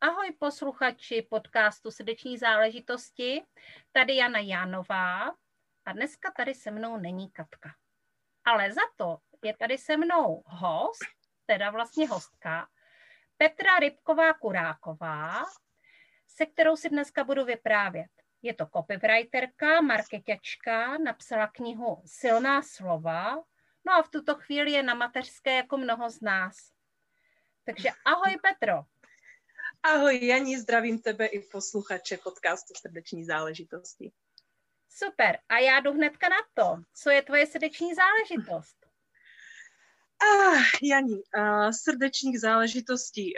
Ahoj posluchači podcastu Srdeční záležitosti, tady Jana Jánová a dneska tady se mnou není Katka. Ale za to je tady se mnou host, teda vlastně hostka, Petra Rybková-Kuráková, se kterou si dneska budu vyprávět. Je to copywriterka, marketačka, napsala knihu Silná slova, no a v tuto chvíli je na mateřské jako mnoho z nás. Takže ahoj Petro. Ahoj Jani, zdravím tebe i posluchače podcastu Srdeční záležitosti. Super, a já jdu hnedka na to. Co je tvoje srdeční záležitost? Jani, srdečních záležitostí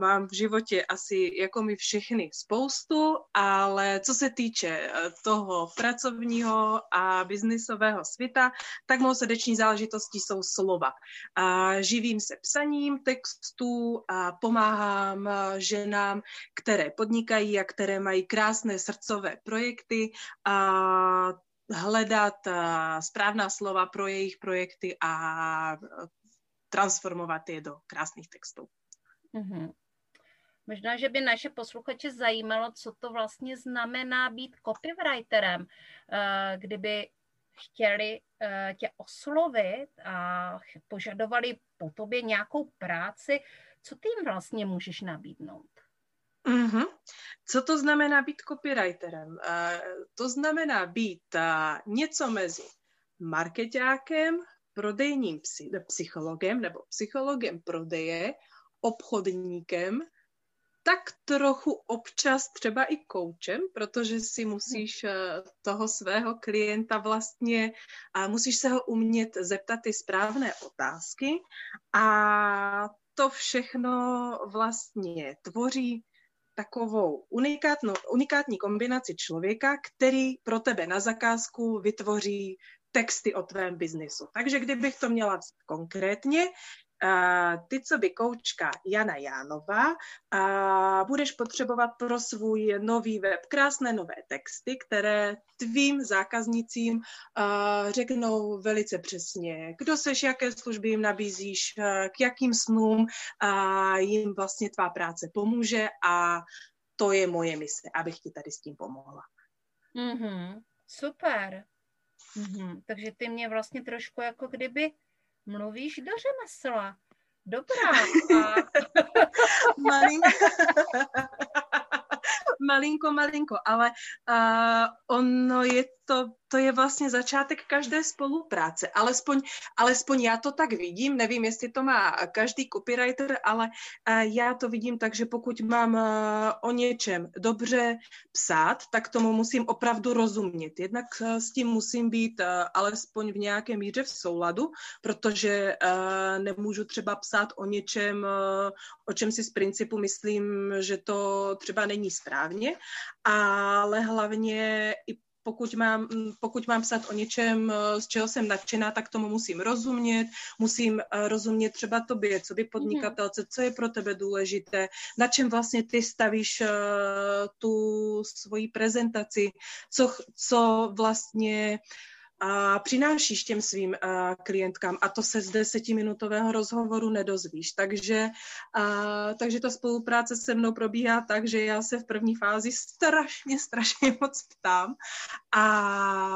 mám v životě asi jako my všechny spoustu, ale co se týče toho pracovního a biznisového světa, tak mou srdeční záležitostí jsou slova. Živím se psaním textů a pomáhám ženám, které podnikají a které mají krásné srdcové projekty a hledat správná slova pro jejich projekty a transformovat je do krásných textů. Mm-hmm. Možná, že by naše posluchače zajímalo, co to vlastně znamená být copywriterem. Kdyby chtěli tě oslovit a požadovali po tobě nějakou práci, co ty jim vlastně můžeš nabídnout? Mm-hmm. Co to znamená být copywriterem? To znamená být něco mezi markeťákem, prodejním psychologem nebo psychologem prodeje, obchodníkem, tak trochu občas třeba i koučem, protože si musíš toho svého klienta vlastně, musíš se ho umět zeptat ty správné otázky a to všechno vlastně tvoří takovou unikátní kombinaci člověka, který pro tebe na zakázku vytvoří texty o tvém biznisu. Takže kdybych to měla vzít konkrétně, ty, co by koučka Jana Jánová, budeš potřebovat pro svůj nový web krásné nové texty, které tvým zákaznicím řeknou velice přesně, kdo seš, jaké služby jim nabízíš, k jakým snům jim vlastně tvá práce pomůže a to je moje mise, abych ti tady s tím pomohla. Mm-hmm. Super. Mm-hmm. Takže ty mě vlastně trošku jako kdyby mluvíš do řemesla. Dobrá. Malinko, ale ono je to je vlastně začátek každé spolupráce. Alespoň já to tak vidím, nevím, jestli to má každý copywriter, ale já to vidím tak, že pokud mám o něčem dobře psát, tak tomu musím opravdu rozumět. Jednak s tím musím být alespoň v nějaké míře v souladu, protože nemůžu třeba psát o něčem, o čem si z principu myslím, že to třeba není správně, ale hlavně i pokud mám psát o něčem, z čeho jsem nadšená, tak tomu musím rozumět. Musím rozumět třeba tobě, co by podnikatelce, co je pro tebe důležité, na čem vlastně ty stavíš tu svoji prezentaci, co vlastně přinášíš těm svým klientkám. A to se z 10-minutového rozhovoru nedozvíš. Takže ta spolupráce se mnou probíhá tak, že já se v první fázi strašně moc ptám a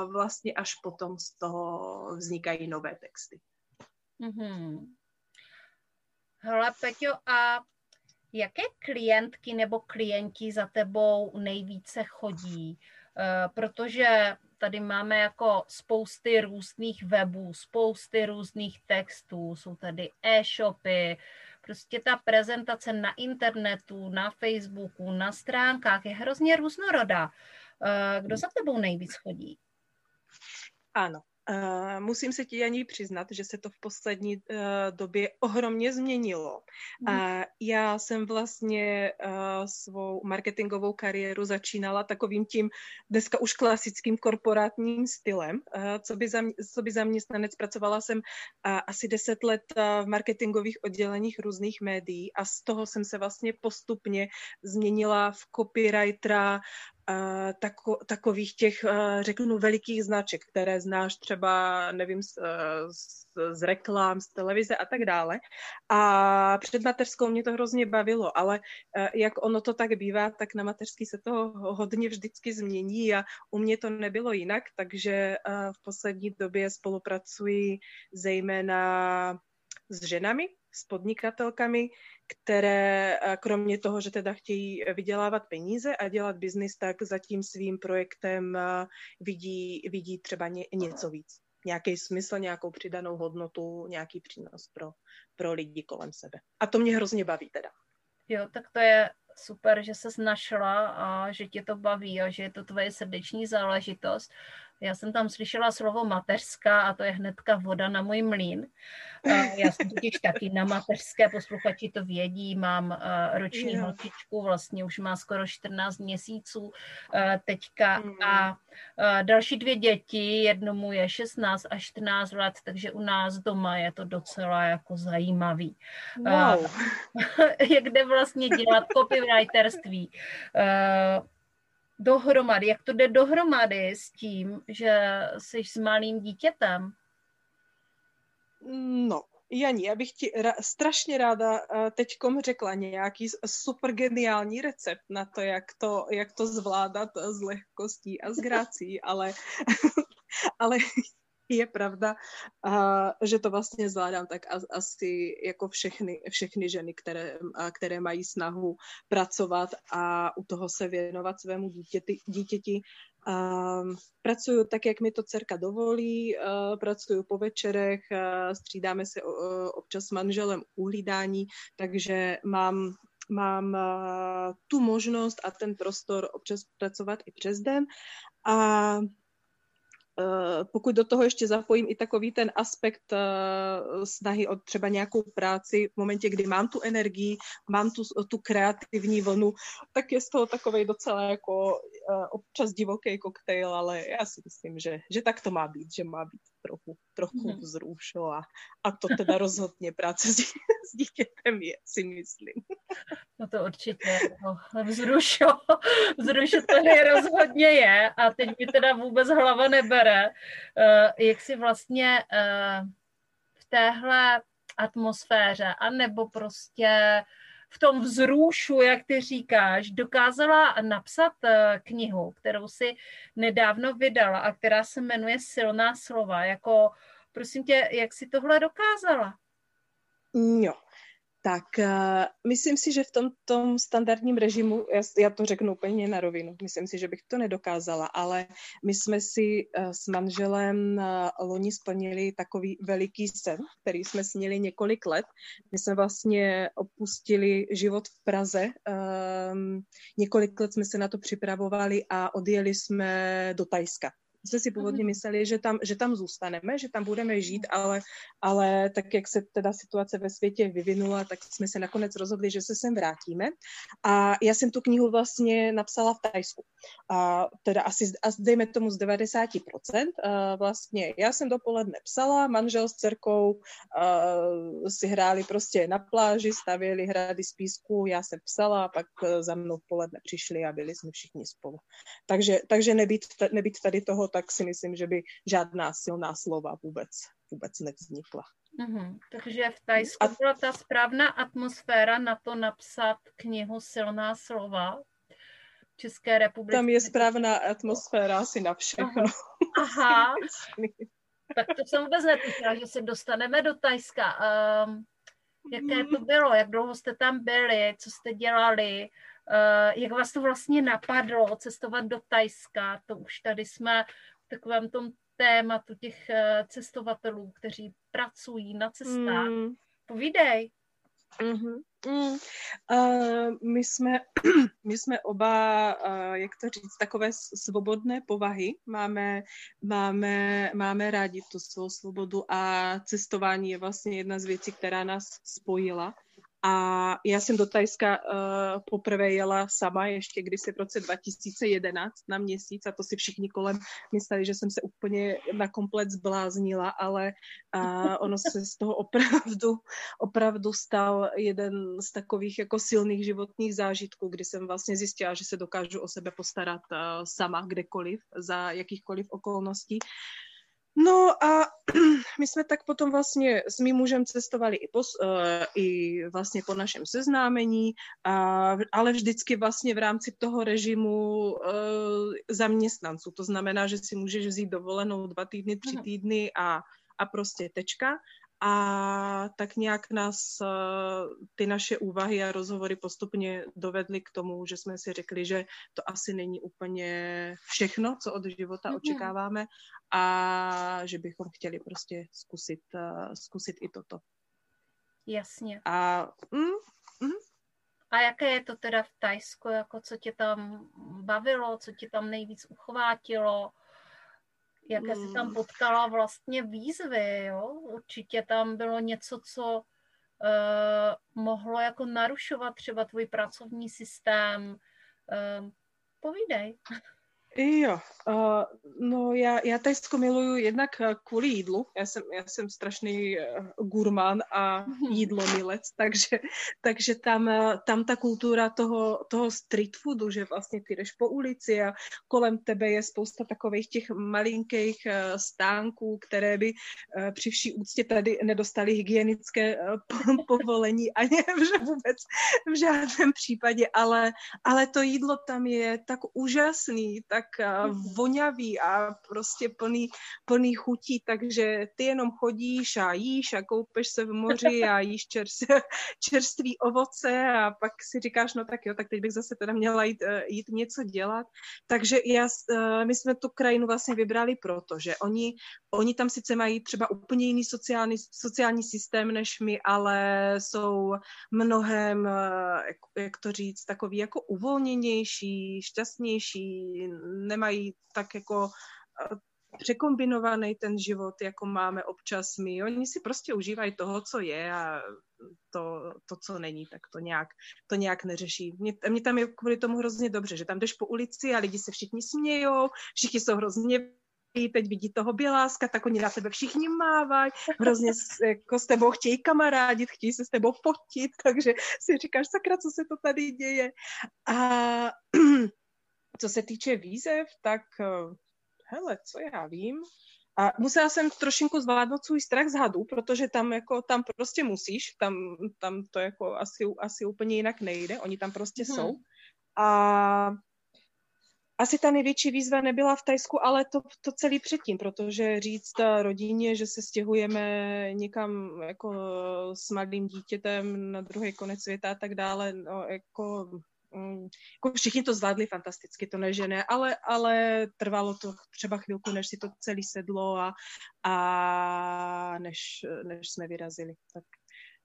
vlastně až potom z toho vznikají nové texty. Mm-hmm. Hele, Peťo, a jaké klientky nebo klienti za tebou nejvíce chodí? Protože tady máme jako spousty různých webů, spousty různých textů, jsou tady e-shopy, prostě ta prezentace na internetu, na Facebooku, na stránkách je hrozně různorodá. Kdo za tebou nejvíc chodí? Ano. Musím se ti, Janí, přiznat, že se to v poslední době ohromně změnilo. Já jsem vlastně svou marketingovou kariéru začínala takovým tím dneska už klasickým korporátním stylem. Co by zaměstnanec, pracovala jsem asi 10 let v marketingových odděleních různých médií a z toho jsem se vlastně postupně změnila v copywritera, takových těch, řeknu, velikých značek, které znáš třeba, nevím, z reklám, z televize a tak dále. A před mateřskou mě to hrozně bavilo, ale jak ono to tak bývá, tak na mateřský se to hodně vždycky změní a u mě to nebylo jinak, takže v poslední době spolupracuji zejména s ženami, s podnikatelkami, které kromě toho, že teda chtějí vydělávat peníze a dělat biznis, tak za tím svým projektem vidí třeba něco víc. Nějaký smysl, nějakou přidanou hodnotu, nějaký přínos pro lidi kolem sebe. A to mě hrozně baví teda. Jo, tak to je super, že ses našla a že tě to baví a že je to tvoje srdeční záležitost. Já jsem tam slyšela slovo mateřská a to je hnedka voda na můj mlýn. Já jsem totiž taky na mateřské, posluchači to vědí, mám roční holčičku, vlastně už má skoro 14 měsíců teďka a další 2 děti, jednomu je 16 a 14 let, takže u nás doma je to docela jako zajímavý. Wow. Jak jde vlastně dělat copywriterství. Dohromady, jak to jde dohromady s tím, že jsi s malým dítětem? No, Jani, já bych ti strašně ráda teďkom řekla nějaký super geniální recept na to, jak to zvládat s lehkostí a s grácí, ale je pravda, že to vlastně zvládám tak asi jako všechny ženy, které mají snahu pracovat a u toho se věnovat svému dítěti. Pracuju tak, jak mi to dcerka dovolí, pracuju po večerech, střídáme se občas s manželem u hlídání, takže mám tu možnost a ten prostor občas pracovat i přes den a pokud do toho ještě zapojím i takový ten aspekt snahy o třeba nějakou práci, v momentě, kdy mám tu energii, mám tu kreativní vlnu, tak je z toho takovej docela jako občas divoký koktejl, ale já si myslím, že tak to má být, že má být trochu vzrušo a to teda rozhodně práce s dítětem je, si myslím. No to určitě, no, vzrušo to rozhodně je a teď mi teda vůbec hlava nebere, jak si vlastně v téhle atmosféře anebo prostě v tom vzrušu, jak ty říkáš, dokázala napsat knihu, kterou si nedávno vydala a která se jmenuje Silná slova. Jako, prosím tě, jak jsi tohle dokázala? Jo, tak myslím si, že v tom standardním režimu, já to řeknu úplně na rovinu, myslím si, že bych to nedokázala, ale my jsme si s manželem loni splnili takový veliký sen, který jsme snili několik let. My jsme vlastně opustili život v Praze, několik let jsme se na to připravovali a odjeli jsme do Thajska. My jsme si původně mysleli, že tam zůstaneme, že tam budeme žít, ale tak, jak se teda situace ve světě vyvinula, tak jsme se nakonec rozhodli, že se sem vrátíme. A já jsem tu knihu vlastně napsala v Thajsku. A teda asi dejme tomu z 90%. Vlastně já jsem dopoledne psala, manžel s dcerkou si hráli prostě na pláži, stavěli hrady z písku, já jsem psala, pak za mnou v poledne přišli a byli jsme všichni spolu. Takže nebýt tady toho, tak si myslím, že by žádná silná slova vůbec nevznikla. Uhum. Takže v Thajsku byla ta správná atmosféra na to napsat knihu Silná slova České republiky. Tam je správná atmosféra asi na všechno. Aha. Tak to jsem vůbec netušila, že se dostaneme do Thajska. Jaké to bylo? Jak dlouho jste tam byli? Co jste dělali? Jak vás to vlastně napadlo cestovat do Thajska? To už tady jsme v takovém tom tématu těch cestovatelů, kteří pracují na cestách. Povídej. My jsme oba, jak to říct, takové svobodné povahy. Máme rádi tu svou svobodu a cestování je vlastně jedna z věcí, která nás spojila. A já jsem do Thajska poprvé jela sama, ještě když se v roce 2011 na měsíc, a to si všichni kolem mysleli, že jsem se úplně na komplet zbláznila, ale ono se z toho opravdu stal jeden z takových jako silných životních zážitků, kdy jsem vlastně zjistila, že se dokážu o sebe postarat sama kdekoliv, za jakýchkoliv okolností. No a my jsme tak potom vlastně s mým mužem cestovali i vlastně po našem seznámení, ale vždycky vlastně v rámci toho režimu zaměstnanců. To znamená, že si můžeš vzít dovolenou 2 týdny, 3 týdny a prostě tečka. A tak nějak nás ty naše úvahy a rozhovory postupně dovedly k tomu, že jsme si řekli, že to asi není úplně všechno, co od života očekáváme, a že bychom chtěli prostě zkusit i toto. Jasně. A jaké je to teda v Thajsku, jako co tě tam bavilo, co tě tam nejvíc uchvátilo? Jaké jsi tam potkala vlastně výzvy, jo? Určitě tam bylo něco, co mohlo jako narušovat třeba tvůj pracovní systém. Povídej. Jo, no já Thajsko miluju jednak kvůli jídlu. Já jsem strašný gurmán a jídlomilec, takže tam ta kultura toho street foodu, že vlastně ty jdeš po ulici a kolem tebe je spousta takových těch malinkých stánků, které by při vší úctě tady nedostali hygienické povolení ani vůbec v žádném případě, ale to jídlo tam je tak úžasný, tak vonavý a prostě plný chutí, takže ty jenom chodíš a jíš a koupeš se v moři a jíš čerství ovoce a pak si říkáš, no tak jo, tak teď bych zase teda měla jít něco dělat. Takže my jsme tu krajinu vlastně vybrali proto, že oni tam sice mají třeba úplně jiný sociální systém než my, ale jsou mnohem, jak to říct, takový jako uvolněnější, šťastnější, nemají tak jako překombinovaný ten život, jako máme občas my. Oni si prostě užívají toho, co je, a to co není, tak to nějak neřeší. Mně tam je kvůli tomu hrozně dobře, že tam jdeš po ulici a lidi se všichni smějou, všichni jsou hrozně, teď vidí toho běláska, tak oni na tebe všichni mávají, hrozně jako s tebou chtějí kamarádit, chtějí se s tebou fotit, takže si říkáš, sakra, co se to tady děje. A co se týče výzev, tak hele, co já vím. A musela jsem trošinku zvládnout svůj strach z hadů, protože tam prostě musíš, tam to jako asi úplně jinak nejde, oni tam prostě jsou. A asi ta největší výzva nebyla v Thajsku, ale to celý předtím, protože říct rodině, že se stěhujeme někam jako s malým dítětem na druhý konec světa a tak dále, no jako všichni to zvládli fantasticky, to ne, že ne, ale trvalo to třeba chvilku, než si to celý sedlo a než jsme vyrazili.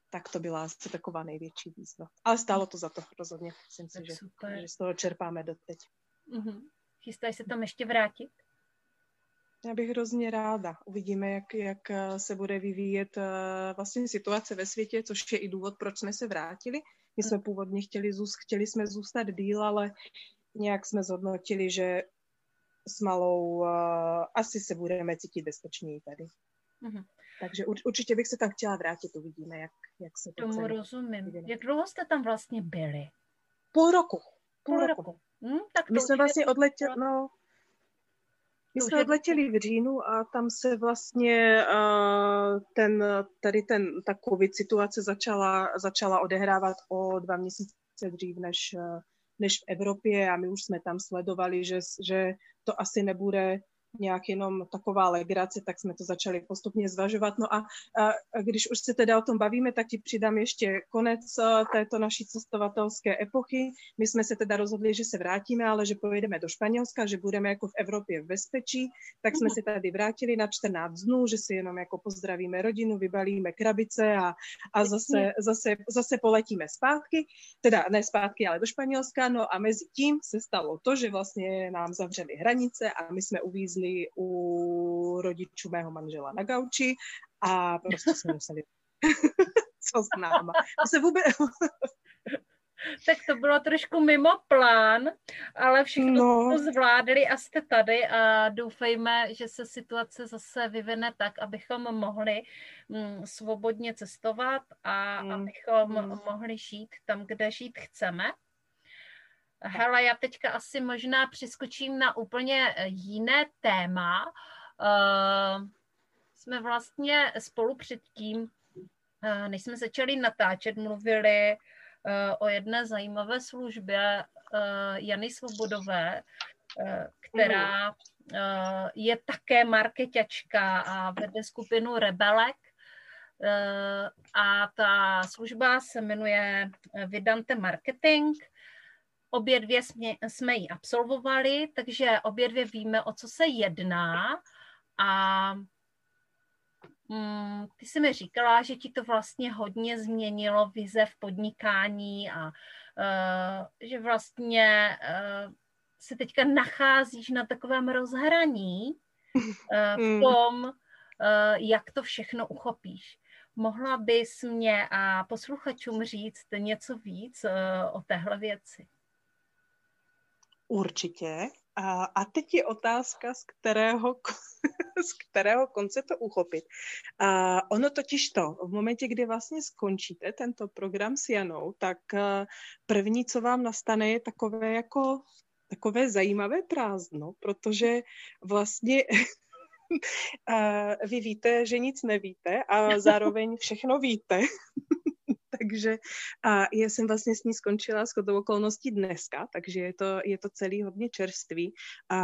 Tak to byla asi taková největší výzva. Ale stálo to za to rozhodně. Myslím si, že z toho čerpáme doteď. Uhum. Chystáš se tam ještě vrátit? Já bych hrozně ráda. Uvidíme, jak se bude vyvíjet vlastně situace ve světě, což je i důvod, proč jsme se vrátili. My jsme původně chtěli jsme zůstat díl, ale nějak jsme zhodnotili, že s malou asi se budeme cítit bezpečněji tady. Uhum. Takže určitě bych se tam chtěla vrátit, uvidíme, jak se to tomu celé... rozumím. Jak dlouho jste tam vlastně byli? Půl roku. Tak my jsme vlastně odletěli v říjnu a tam se vlastně ta COVID situace začala odehrávat o 2 měsíce dřív než v Evropě a my už jsme tam sledovali, že to asi nebude nějak jenom taková legrace, tak jsme to začali postupně zvažovat. No a když už se teda o tom bavíme, tak ti přidám ještě konec této naší cestovatelské epochy. My jsme se teda rozhodli, že se vrátíme, ale že pojedeme do Španělska, že budeme jako v Evropě v bezpečí, tak jsme se tady vrátili na 14 dnů, že si jenom jako pozdravíme rodinu, vybalíme krabice a zase poletíme zpátky, teda ne zpátky, ale do Španělska. No a mezi tím se stalo to, že vlastně nám zavřeli hranice a my jsme uvízli u rodičů mého manžela na gauči a prostě jsme museli co s náma. Tak to bylo trošku mimo plán, ale všechno to zvládli a jste tady a doufejme, že se situace zase vyvine tak, abychom mohli svobodně cestovat a abychom mohli žít tam, kde žít chceme. Hele, já teďka asi možná přeskočím na úplně jiné téma. Jsme vlastně spolu předtím, než jsme začali natáčet, mluvili o jedné zajímavé službě Jany Svobodové, která je také marketačka a vede skupinu Rebelek. A ta služba se jmenuje Vydante Marketing. Obě dvě jsme ji absolvovali, takže obě dvě víme, o co se jedná. A ty jsi mi říkala, že ti to vlastně hodně změnilo vize v podnikání a že vlastně se teďka nacházíš na takovém rozhraní v tom, jak to všechno uchopíš. Mohla bys mě a posluchačům říct něco víc o téhle věci? Určitě. A teď je otázka, z kterého konce to uchopit. Ono totiž to, v momentě, kdy vlastně skončíte tento program s Janou, tak první, co vám nastane, je takové zajímavé prázdno, protože vlastně vy víte, že nic nevíte a zároveň všechno víte. Takže já jsem vlastně s ní skončila shodou okolností dneska, takže je to celý hodně čerstvý. A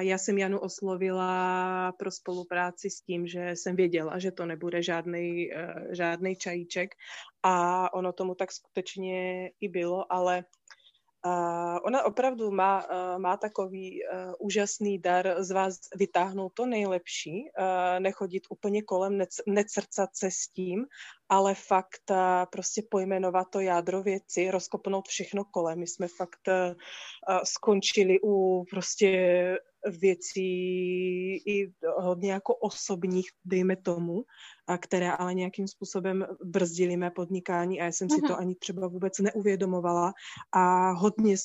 já jsem Janu oslovila pro spolupráci s tím, že jsem věděla, že to nebude žádnej čajíček a ono tomu tak skutečně i bylo, ale ona opravdu má takový úžasný dar z vás vytáhnout to nejlepší, nechodit úplně kolem, necrcat se s tím, ale fakt prostě pojmenovat to jádro věci, rozkopnout všechno kolem. My jsme fakt skončili u prostě věcí i hodně jako osobních, dejme tomu, a které ale nějakým způsobem brzdily mé podnikání a já jsem si to ani třeba vůbec neuvědomovala a hodně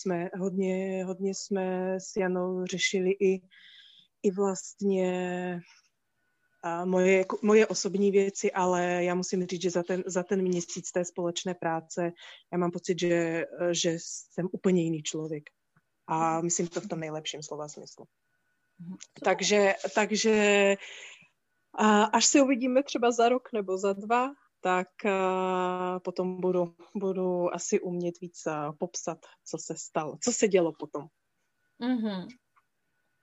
jsme s Janou řešili i vlastně moje osobní věci, ale já musím říct, že za ten měsíc té společné práce já mám pocit, že jsem úplně jiný člověk a myslím to v tom nejlepším slova smyslu. Takže až se uvidíme třeba za rok nebo za dva, tak potom budu asi umět víc popsat, co se stalo, co se dělo potom. Mm-hmm.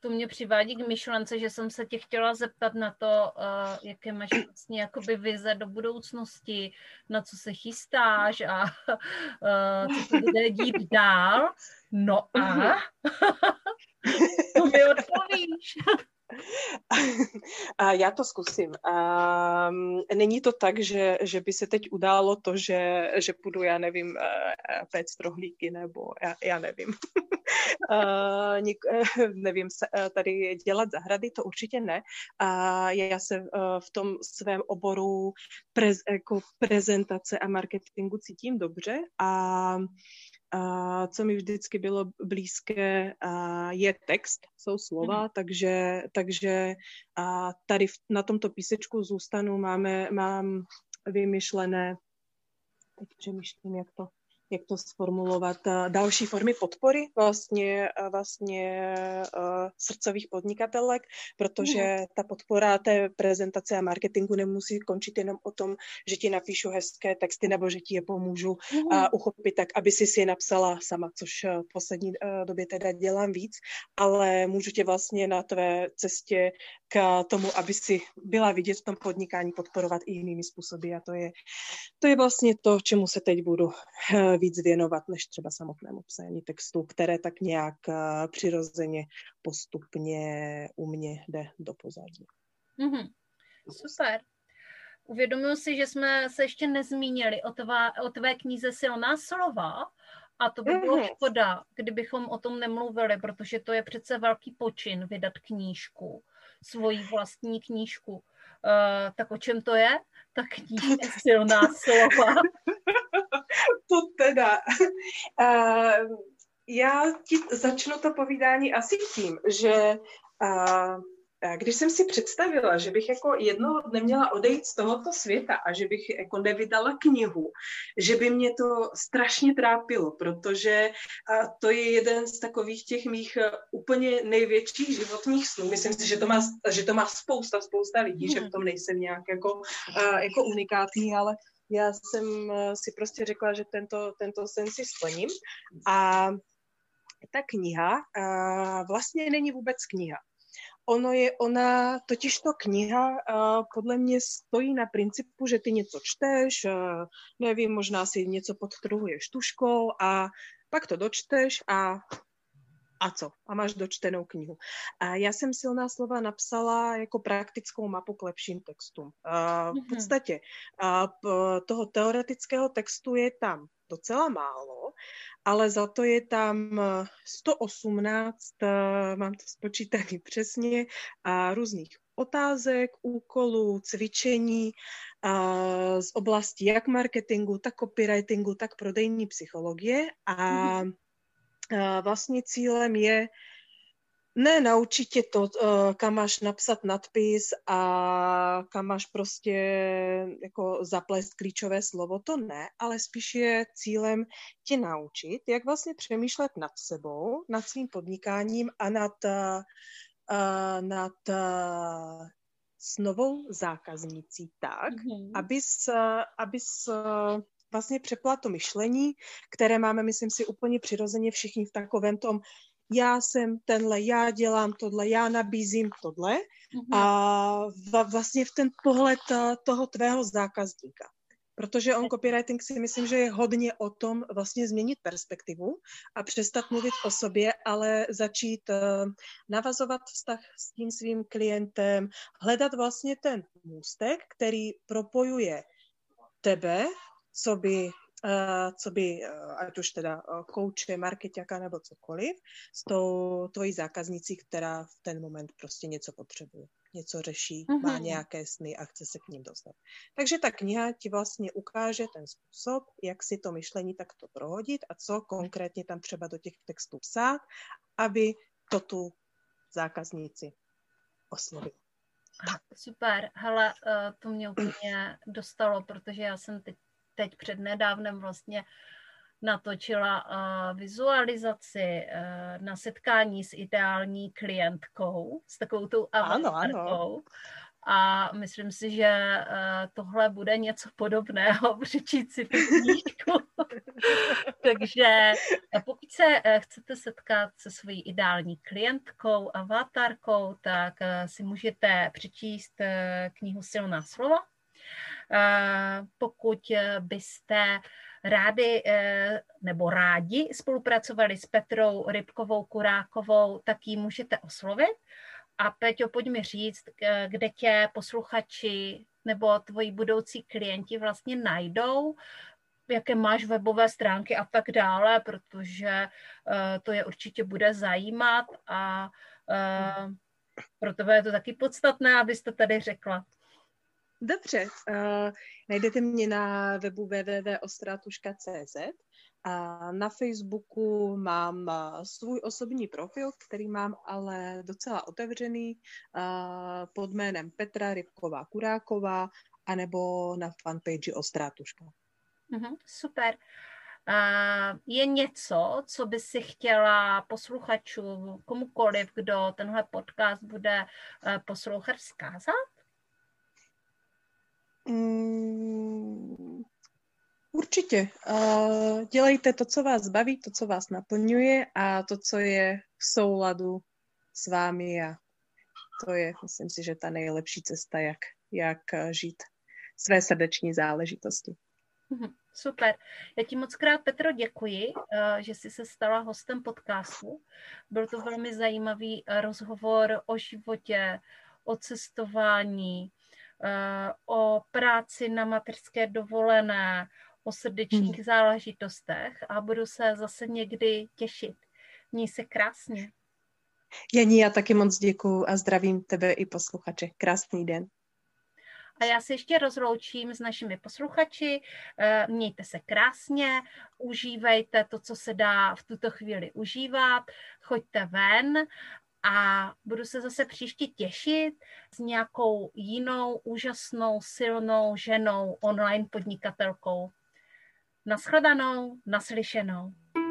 To mě přivádí k myšlence, že jsem se tě chtěla zeptat na to, jaké máš vlastně jakoby vize do budoucnosti, na co se chystáš a co se bude dít dál. No a to mi odpovíš. Já to zkusím. Není to tak, že by se teď událo to, že půjdu, já nevím, péct rohlíky, nebo já nevím. Nevím, tady dělat zahrady, to určitě ne. Já se v tom svém oboru prezentace a marketingu cítím dobře a co mi vždycky bylo blízké, je text, jsou slova, takže tady na tomto písečku zůstanu, mám vymyšlené, teď přemýšlím, jak to jak to sformulovat, další formy podpory vlastně srdcových podnikatelek, protože ta podpora té prezentace a marketingu nemusí končit jenom o tom, že ti napíšu hezké texty nebo že ti je pomůžu uchopit tak, aby si je napsala sama, což v poslední době teda dělám víc, ale můžu tě vlastně na tvé cestě k tomu, aby si byla vidět v tom podnikání, podporovat i jinými způsoby a to je vlastně to, čemu se teď budu víc věnovat, než třeba samotnému psaní textu, které tak nějak přirozeně postupně u mě jde do pozadí. Mm-hmm. Super. Uvědomuji si, že jsme se ještě nezmínili o tvé knize Silná slova a to by bylo škoda, kdybychom o tom nemluvili, protože to je přece velký počin vydat knížku, svoji vlastní knížku. Tak o čem to je? Ta knížka Silná slova. To teda... já ti začnu to povídání asi tím, že... Když jsem si představila, že bych jako jednoho dne měla odejít z tohoto světa a že bych jako nevydala knihu, že by mě to strašně trápilo, protože to je jeden z takových těch mých úplně největších životních snů. Myslím si, že to má spousta lidí, že v tom nejsem nějak jako unikátní, ale já jsem si prostě řekla, že tento sen si splním. A ta kniha vlastně není vůbec kniha. Ona totiž to kniha podle mě stojí na principu, že ty něco čteš, nevím, možná si něco podtrhuješ tužkou a pak to dočteš a co? A máš dočtenou knihu. A já jsem Silná slova napsala jako praktickou mapu k lepším textům. V podstatě toho teoretického textu je tam docela málo, ale za to je tam 118, mám to spočítaný přesně, různých otázek, úkolů, cvičení z oblasti jak marketingu, tak copywritingu, tak prodejní psychologie a vlastně cílem je ne naučit tě to, kam máš napsat nadpis a kam máš prostě jako zaplést klíčové slovo, to ne, ale spíš je cílem tě naučit, jak vlastně přemýšlet nad sebou, nad svým podnikáním a nad s novou zákaznicí tak, abys vlastně přepla to myšlení, které máme, myslím si, úplně přirozeně všichni v takovém tom já jsem tenhle, já dělám tohle, já nabízím tohle a vlastně v ten pohled toho tvého zákazníka. Protože on copywriting si myslím, že je hodně o tom vlastně změnit perspektivu a přestat mluvit o sobě, ale začít navazovat vztah s tím svým klientem, hledat vlastně ten můstek, který propojuje tebe, co by ať už teda kouče, markeťaka nebo cokoliv, s tou tvojí zákaznicí, která v ten moment prostě něco potřebuje, něco řeší, má nějaké sny a chce se k ním dostat. Takže ta kniha ti vlastně ukáže ten způsob, jak si to myšlení takto prohodit a co konkrétně tam třeba do těch textů psát, aby to tu zákaznici oslovil. Tak. Super, hele, to mě úplně dostalo, protože já jsem teď přednedávnem vlastně natočila vizualizaci na setkání s ideální klientkou, s takovou tou avatarkou. A myslím si, že tohle bude něco podobného, přečít si tu knížku. Takže pokud se chcete setkat se svojí ideální klientkou, avatarkou, tak si můžete přečíst knihu Silná slova. Pokud byste rádi spolupracovali s Petrou Rybkovou-Kurákovou, tak ji můžete oslovit. A Peťo, pojď mi říct, kde tě posluchači nebo tvoji budoucí klienti vlastně najdou, jaké máš webové stránky a tak dále, protože to je určitě bude zajímat a pro tebe je to taky podstatné, abyste tady řekla. Dobře, najdete mě na webu www.ostratuzka.cz a na Facebooku mám svůj osobní profil, který mám ale docela otevřený pod jménem Petra Rybková-Kuráková anebo na fanpage Ostrá tužka. Super. Je něco, co by si chtěla posluchačům, komukoliv, kdo tenhle podcast bude poslouchat, vzkázat? Určitě. Dělejte to, co vás baví, to, co vás naplňuje a to, co je v souladu s vámi, a to je, myslím si, že ta nejlepší cesta, jak žít své srdeční záležitosti. Super. Já ti moc krát, Petro, děkuji, že jsi se stala hostem podcastu. Byl to velmi zajímavý rozhovor o životě, o cestování, o práci na mateřské dovolené, o srdečních záležitostech, a budu se zase někdy těšit. Měj se krásně. Janí, já taky moc děkuju a zdravím tebe i posluchače. Krásný den. A já se ještě rozloučím s našimi posluchači. Mějte se krásně, užívejte to, co se dá v tuto chvíli užívat, choďte ven a budu se zase příště těšit s nějakou jinou úžasnou, silnou ženou, online podnikatelkou. Nashledanou, naslyšenou.